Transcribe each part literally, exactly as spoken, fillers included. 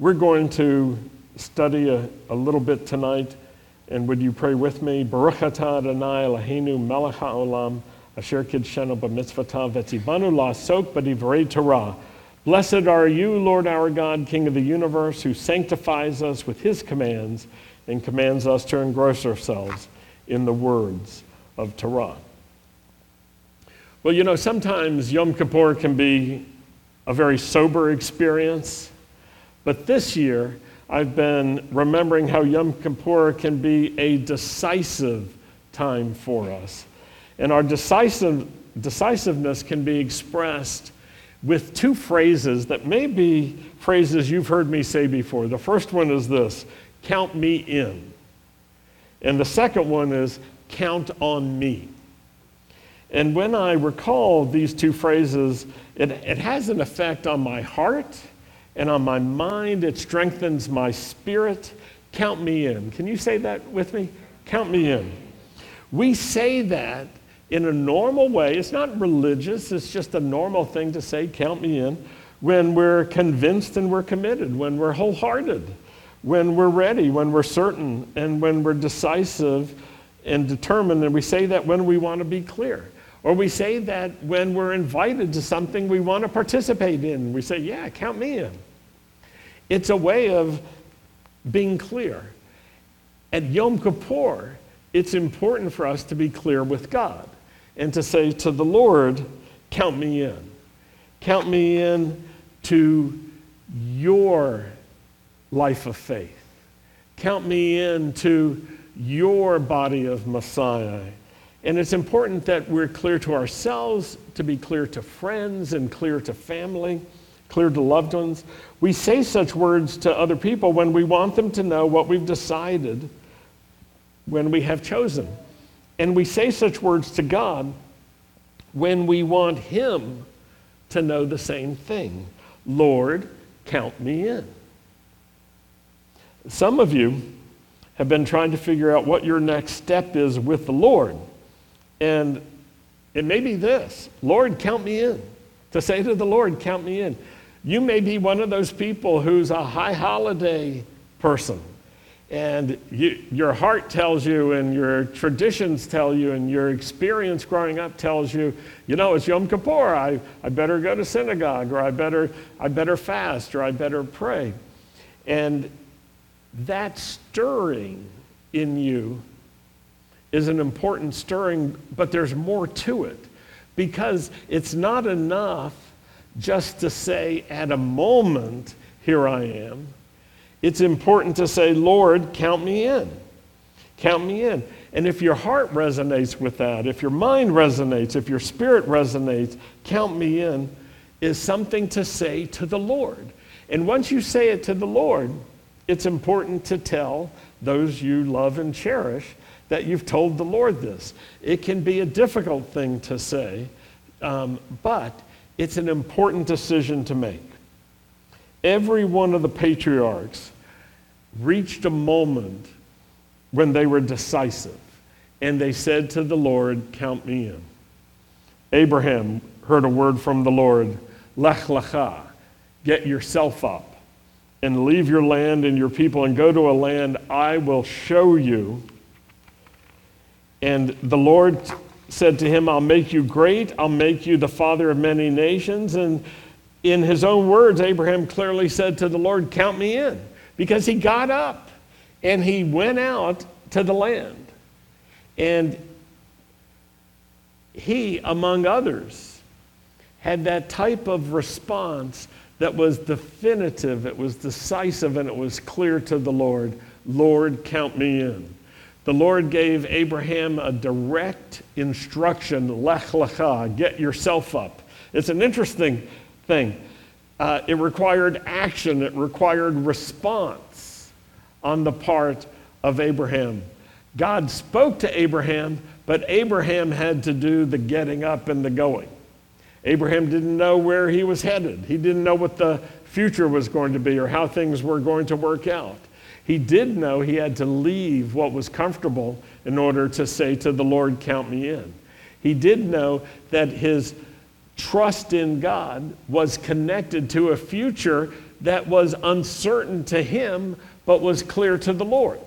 We're going to study a, a little bit tonight, and would you pray with me? Baruch atah adonai, l'hinu, melech ha'olam, asher kid'shenu b'mitzvotah v'tzibanu la'asok b'divrei Torah. Blessed are you, Lord our God, King of the universe, who sanctifies us with his commands and commands us to engross ourselves in the words of Torah. Well, you know, sometimes Yom Kippur can be a very sober experience. But this year, I've been remembering how Yom Kippur can be a decisive time for us. And our decisive, decisiveness can be expressed with two phrases that may be phrases you've heard me say before. The first one is this, count me in. And the second one is, count on me. And when I recall these two phrases, it, it has an effect on my heart and on my mind. It strengthens my spirit. Count me in. Can you say that with me? Count me in. We say that in a normal way. It's not religious. It's just a normal thing to say, count me in, when we're convinced and we're committed, when we're wholehearted, when we're ready, when we're certain, and when we're decisive and determined. And we say that when we want to be clear. Or we say that when we're invited to something we want to participate in. We say, yeah, count me in. It's a way of being clear. At Yom Kippur, it's important for us to be clear with God and to say to the Lord, count me in. Count me in to your life of faith. Count me in to your body of Messiah. And it's important that we're clear to ourselves, to be clear to friends and clear to family, clear to loved ones. We say such words to other people when we want them to know what we've decided, when we have chosen. And we say such words to God when we want him to know the same thing. Lord, count me in. Some of you have been trying to figure out what your next step is with the Lord. And it may be this, Lord, count me in. To say to the Lord, count me in. You may be one of those people who's a high holiday person. And you, your heart tells you, and your traditions tell you, and your experience growing up tells you, you know, it's Yom Kippur, I, I better go to synagogue, or I better, I better fast, or I better pray. And that stirring in you is an important stirring, but there's more to it, because it's not enough just to say at a moment, here I am. It's important to say, Lord, count me in. Count me in. And if your heart resonates with that, if your mind resonates, if your spirit resonates, count me in is something to say to the Lord. And once you say it to the Lord, it's important to tell those you love and cherish that you've told the Lord this. It can be a difficult thing to say, um, but it's an important decision to make. Every one of the patriarchs reached a moment when they were decisive, and they said to the Lord, count me in. Abraham heard a word from the Lord, lech lecha, get yourself up and leave your land and your people and go to a land I will show you. And the Lord said to him, I'll make you great, I'll make you the father of many nations. And in his own words, Abraham clearly said to the Lord, count me in, because he got up and he went out to the land. And he, among others, had that type of response that was definitive, it was decisive, and it was clear to the Lord. Lord, count me in. The Lord gave Abraham a direct instruction, lech lecha, get yourself up. It's an interesting thing. Uh, it required action, it required response on the part of Abraham. God spoke to Abraham, but Abraham had to do the getting up and the going. Abraham didn't know where he was headed. He didn't know what the future was going to be or how things were going to work out. He did know he had to leave what was comfortable in order to say to the Lord, count me in. He did know that his trust in God was connected to a future that was uncertain to him, but was clear to the Lord.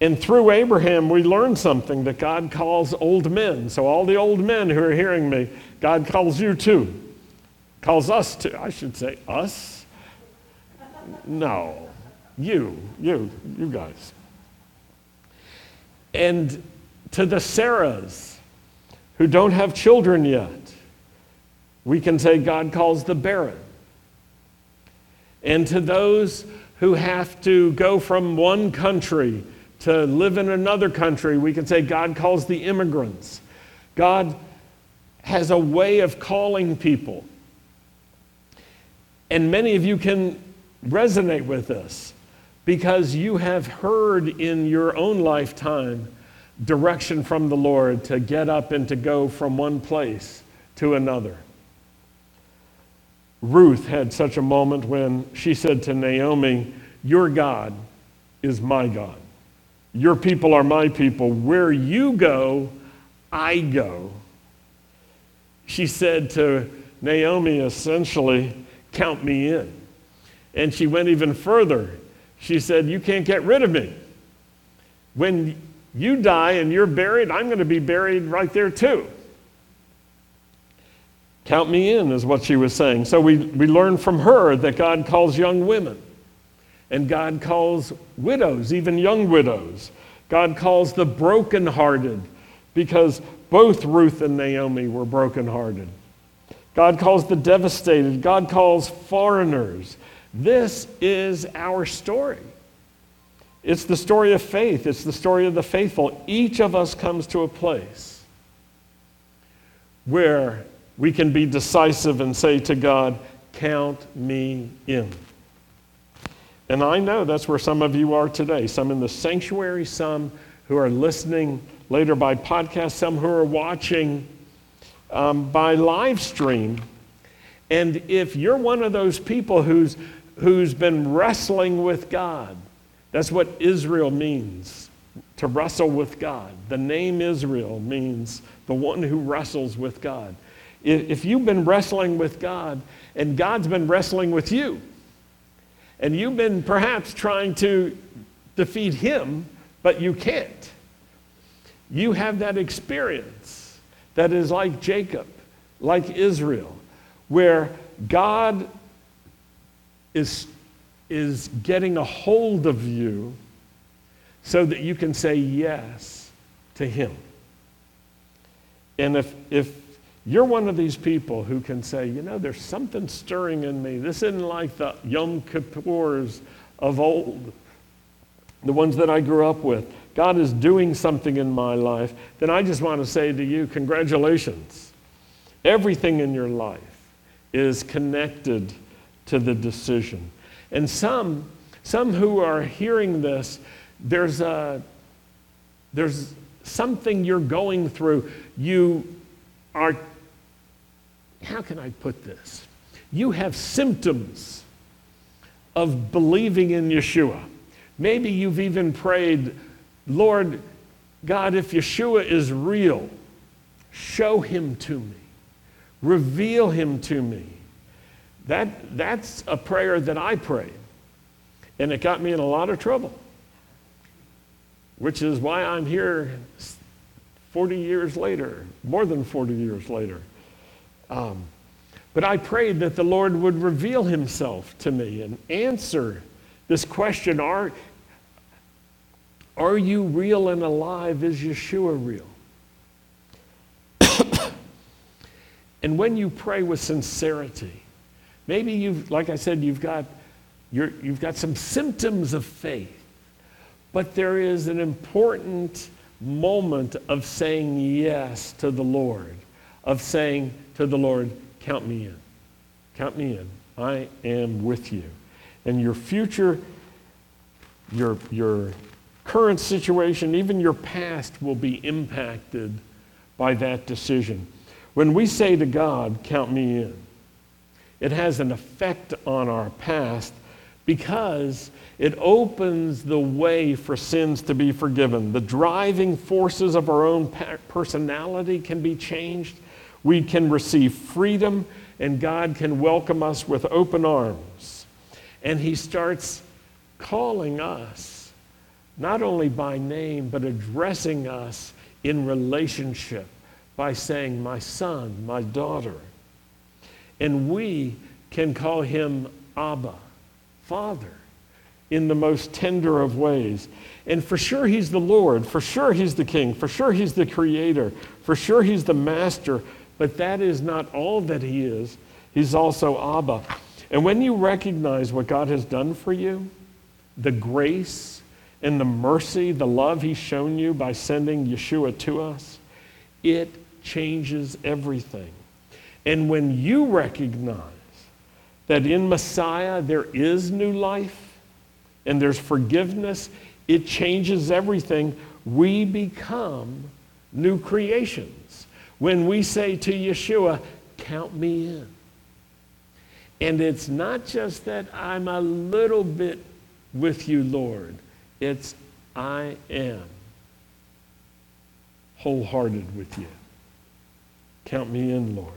And through Abraham, we learn something that God calls old men. So all the old men who are hearing me, God calls you too. Calls us too. I should say us. No. You. You. You guys. And to the Sarahs who don't have children yet, we can say God calls the barren. And to those who have to go from one country to live in another country, we can say God calls the immigrants. God has a way of calling people. And many of you can resonate with this because you have heard in your own lifetime direction from the Lord to get up and to go from one place to another. Ruth had such a moment when she said to Naomi, "Your God is my God. Your people are my people. Where you go, I go." She said to Naomi, essentially, "Count me in." And she went even further. She said, "You can't get rid of me. When you die and you're buried, I'm going to be buried right there too." Count me in is what she was saying. So we, we learn from her that God calls young women. And God calls widows, even young widows. God calls the brokenhearted, because both Ruth and Naomi were brokenhearted. God calls the devastated. God calls foreigners. This is our story. It's the story of faith. It's the story of the faithful. Each of us comes to a place where we can be decisive and say to God, "Count me in." And I know that's where some of you are today, some in the sanctuary, some who are listening later by podcast, some who are watching um, by live stream. And if you're one of those people who's, who's been wrestling with God, that's what Israel means, to wrestle with God. The name Israel means the one who wrestles with God. If, if you've been wrestling with God and God's been wrestling with you, and you've been perhaps trying to defeat him, but you can't. You have that experience that is like Jacob, like Israel, where God is, is getting a hold of you so that you can say yes to him. And if, if you're one of these people who can say, you know, there's something stirring in me. This isn't like the Yom Kippurs of old, the ones that I grew up with. God is doing something in my life. Then I just want to say to you, congratulations. Everything in your life is connected to the decision. And some, some who are hearing this, there's a, there's something you're going through. You are, how can I put this? You have symptoms of believing in Yeshua. Maybe you've even prayed, "Lord God, if Yeshua is real, show him to me. Reveal him to me." That, that's a prayer that I prayed, and it got me in a lot of trouble, which is why I'm here forty years later, more than forty years later. Um, but I prayed that the Lord would reveal himself to me and answer this question, are, are you real and alive? Is Yeshua real? And when you pray with sincerity, maybe you've, like I said, you've got, you're, you've got some symptoms of faith, but there is an important moment of saying yes to the Lord, of saying to the Lord, "Count me in. Count me in. I am with you." And your future, your, your current situation, even your past will be impacted by that decision. When we say to God, "Count me in," it has an effect on our past, because it opens the way for sins to be forgiven. The driving forces of our own personality can be changed. We can receive freedom and God can welcome us with open arms. And he starts calling us, not only by name, but addressing us in relationship by saying, my son, my daughter. And we can call him Abba, Father, in the most tender of ways. And for sure he's the Lord, for sure he's the King, for sure he's the Creator, for sure he's the Master, but that is not all that he is. He's also Abba. And when you recognize what God has done for you, the grace and the mercy, the love he's shown you by sending Yeshua to us, it changes everything. And when you recognize that in Messiah there is new life and there's forgiveness, it changes everything. We become new creations. When we say to Yeshua, count me in. And it's not just that I'm a little bit with you, Lord. It's I am wholehearted with you. Count me in, Lord.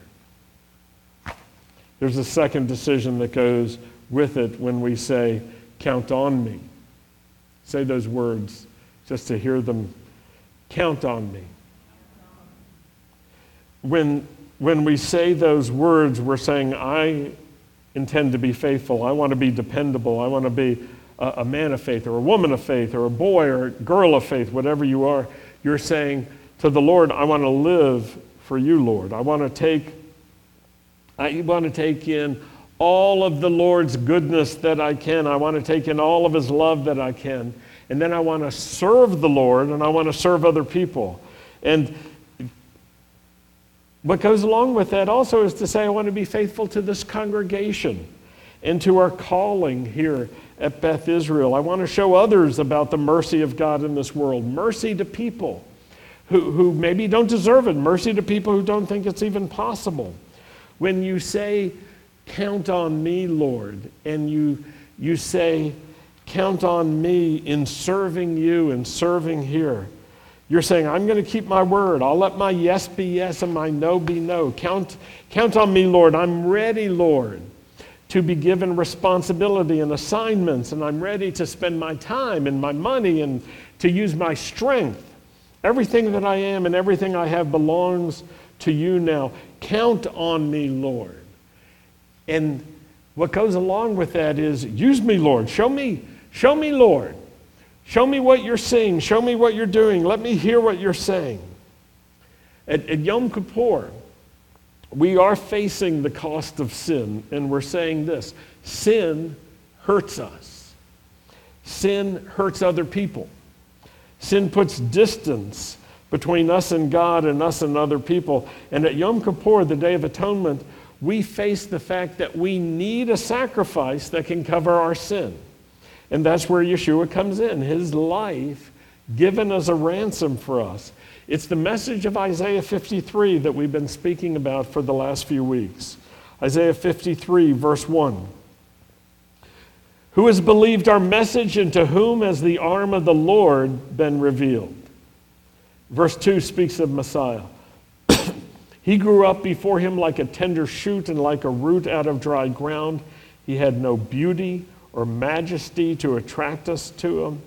There's a second decision that goes with it when we say, count on me. Say those words just to hear them. Count on me. When, when we say those words, we're saying, I intend to be faithful. I want to be dependable. I want to be a, a man of faith or a woman of faith or a boy or a girl of faith, whatever you are. You're saying to the Lord, I want to live for you, Lord. I want to take I want to take in all of the Lord's goodness that I can. I want to take in all of his love that I can. And then I want to serve the Lord, and I want to serve other people. And what goes along with that also is to say, I want to be faithful to this congregation and to our calling here at Beth Israel. I want to show others about the mercy of God in this world. Mercy to people who, who maybe don't deserve it. Mercy to people who don't think it's even possible. When you say, count on me, Lord, and you, you say, count on me in serving you and serving here, you're saying, I'm going to keep my word. I'll let my yes be yes and my no be no. Count, count on me, Lord. I'm ready, Lord, to be given responsibility and assignments, and I'm ready to spend my time and my money and to use my strength. Everything that I am and everything I have belongs to you now. Count on me, Lord. And what goes along with that is, use me, Lord. Show me, show me, Lord. Show me what you're seeing. Show me what you're doing. Let me hear what you're saying. At, at Yom Kippur, we are facing the cost of sin, and we're saying this. Sin hurts us. Sin hurts other people. Sin puts distance between us and God and us and other people. And at Yom Kippur, the Day of Atonement, we face the fact that we need a sacrifice that can cover our sin. And that's where Yeshua comes in, his life given as a ransom for us. It's the message of Isaiah fifty-three that we've been speaking about for the last few weeks. Isaiah fifty-three, verse one. Who has believed our message, and to whom has the arm of the Lord been revealed? Verse two speaks of Messiah. He grew up before him like a tender shoot and like a root out of dry ground. He had no beauty or majesty to attract us to him,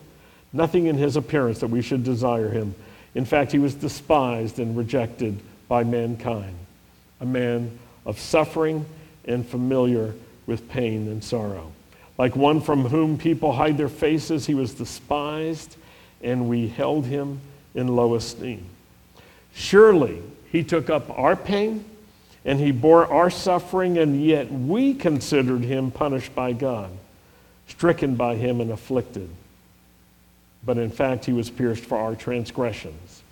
nothing in his appearance that we should desire him. In fact, he was despised and rejected by mankind, a man of suffering and familiar with pain and sorrow. Like one from whom people hide their faces, he was despised, and we held him in low esteem. Surely he took up our pain and he bore our suffering, and yet we considered him punished by God, stricken by him and afflicted. But in fact he was pierced for our transgressions,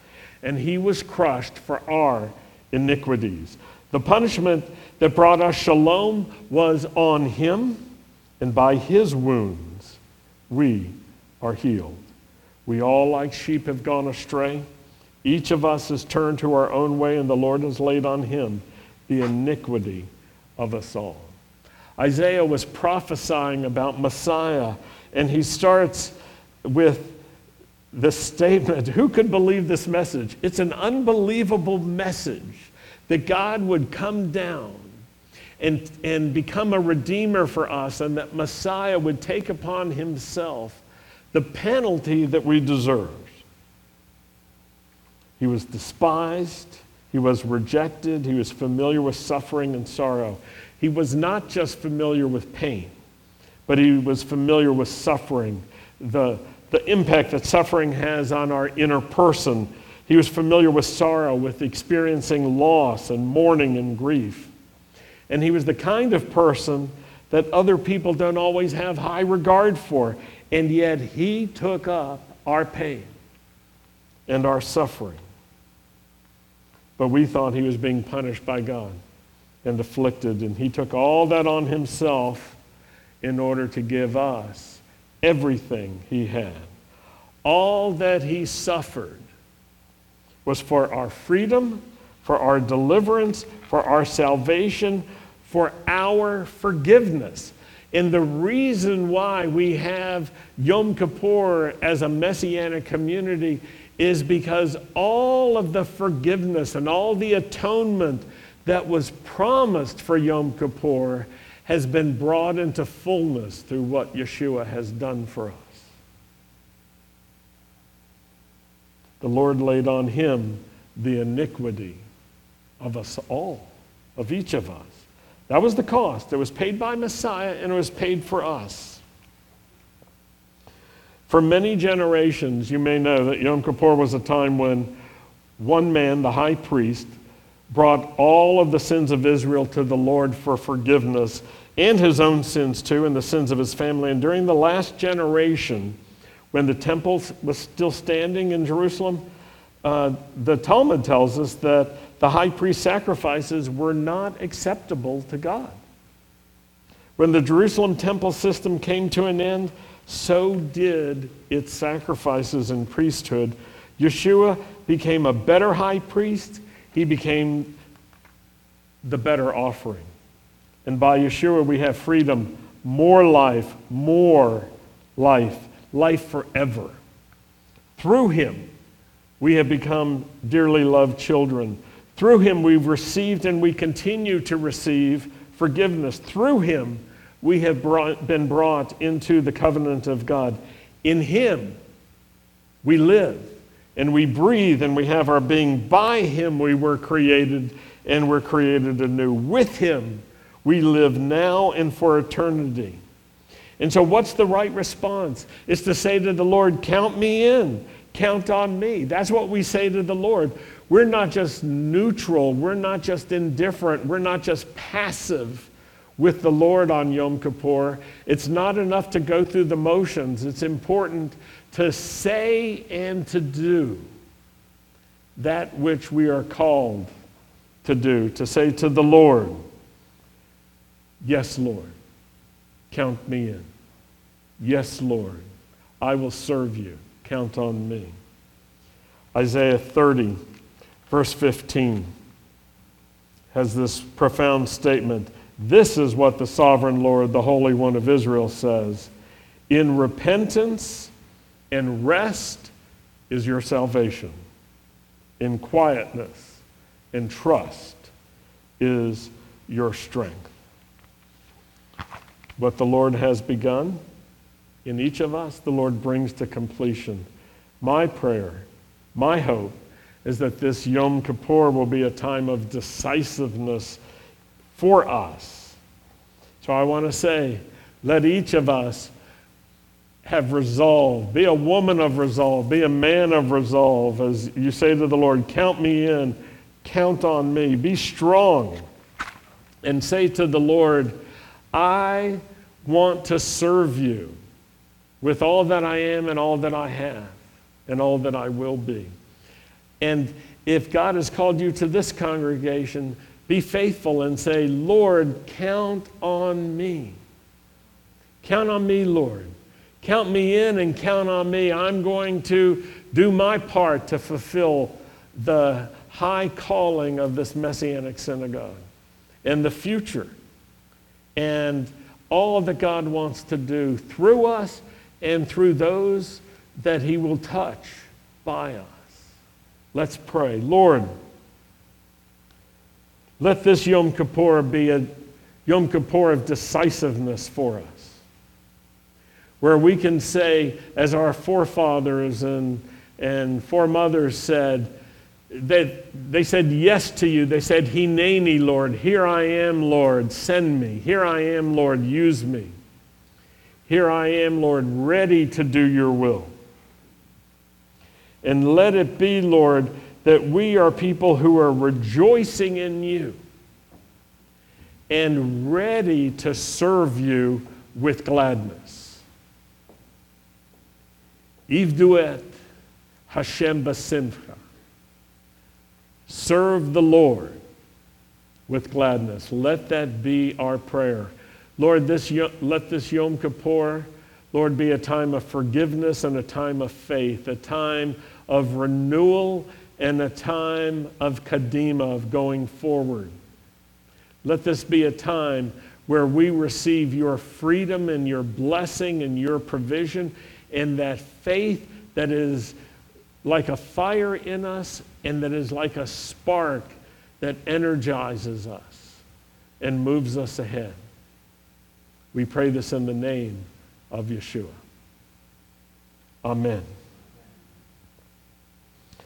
and he was crushed for our iniquities. The punishment that brought us shalom was on him, and by his wounds we are healed. We all like sheep have gone astray. Each of us has turned to our own way, and the Lord has laid on him the iniquity of us all. Isaiah was prophesying about Messiah, and he starts with this statement, who could believe this message? It's an unbelievable message that God would come down and, and become a redeemer for us, and that Messiah would take upon himself the penalty that we deserved. He was despised, he was rejected, he was familiar with suffering and sorrow. He was not just familiar with pain, but he was familiar with suffering, the, the impact that suffering has on our inner person. He was familiar with sorrow, with experiencing loss and mourning and grief. And he was the kind of person that other people don't always have high regard for, and yet he took up our pain and our suffering. But we thought he was being punished by God and afflicted, and he took all that on himself in order to give us everything he had. All that he suffered was for our freedom, for our deliverance, for our salvation, for our forgiveness. And the reason why we have Yom Kippur as a Messianic community is because all of the forgiveness and all the atonement that was promised for Yom Kippur has been brought into fullness through what Yeshua has done for us. The Lord laid on him the iniquity of us all, of each of us. That was the cost. It was paid by Messiah, and it was paid for us. For many generations, you may know that Yom Kippur was a time when one man, the high priest, brought all of the sins of Israel to the Lord for forgiveness, and his own sins too, and the sins of his family. And during the last generation, when the temple was still standing in Jerusalem, uh, the Talmud tells us that the high priest sacrifices were not acceptable to God. When the Jerusalem temple system came to an end, so did its sacrifices and priesthood. Yeshua became a better high priest. He became the better offering. And by Yeshua we have freedom, more life, more life. Life forever. Through him, we have become dearly loved children. Through him, we've received and we continue to receive forgiveness. Through him, we have brought, been brought into the covenant of God. In him, we live and we breathe and we have our being. By him, we were created and were created anew. With him, we live now and for eternity. And so what's the right response? It's to say to the Lord, count me in, count on me. That's what we say to the Lord. We're not just neutral. We're not just indifferent. We're not just passive with the Lord on Yom Kippur. It's not enough to go through the motions. It's important to say and to do that which we are called to do, to say to the Lord, yes, Lord. Count me in. Yes, Lord, I will serve you. Count on me. Isaiah thirty, verse fifteen, has this profound statement. This is what the sovereign Lord, the Holy One of Israel, says. In repentance and rest is your salvation. In quietness and trust is your strength. What the Lord has begun in each of us, the Lord brings to completion. My prayer, my hope, is that this Yom Kippur will be a time of decisiveness for us. So I want to say, let each of us have resolve. Be a woman of resolve. Be a man of resolve. As you say to the Lord, count me in, count on me. Be strong and say to the Lord, I want to serve you with all that I am and all that I have and all that I will be. And if God has called you to this congregation, be faithful and say, Lord, count on me. Count on me, Lord. Count me in and count on me. I'm going to do my part to fulfill the high calling of this Messianic synagogue and the future, and all that God wants to do through us and through those that he will touch by us. Let's pray. Lord, let this Yom Kippur be a Yom Kippur of decisiveness for us, where we can say, as our forefathers and, and foremothers said, that they said yes to you. They said, Hineni, Lord, here I am, Lord, send me. Here I am, Lord, use me. Here I am, Lord, ready to do your will. And let it be, Lord, that we are people who are rejoicing in you and ready to serve you with gladness. Evduet Hashem Basimcha. Serve the Lord with gladness. Let that be our prayer. Lord, this, let this Yom Kippur, Lord, be a time of forgiveness and a time of faith, a time of renewal and a time of Kadima, of going forward. Let this be a time where we receive your freedom and your blessing and your provision and that faith that is like a fire in us and that is like a spark that energizes us and moves us ahead. We pray this in the name of Yeshua. Amen.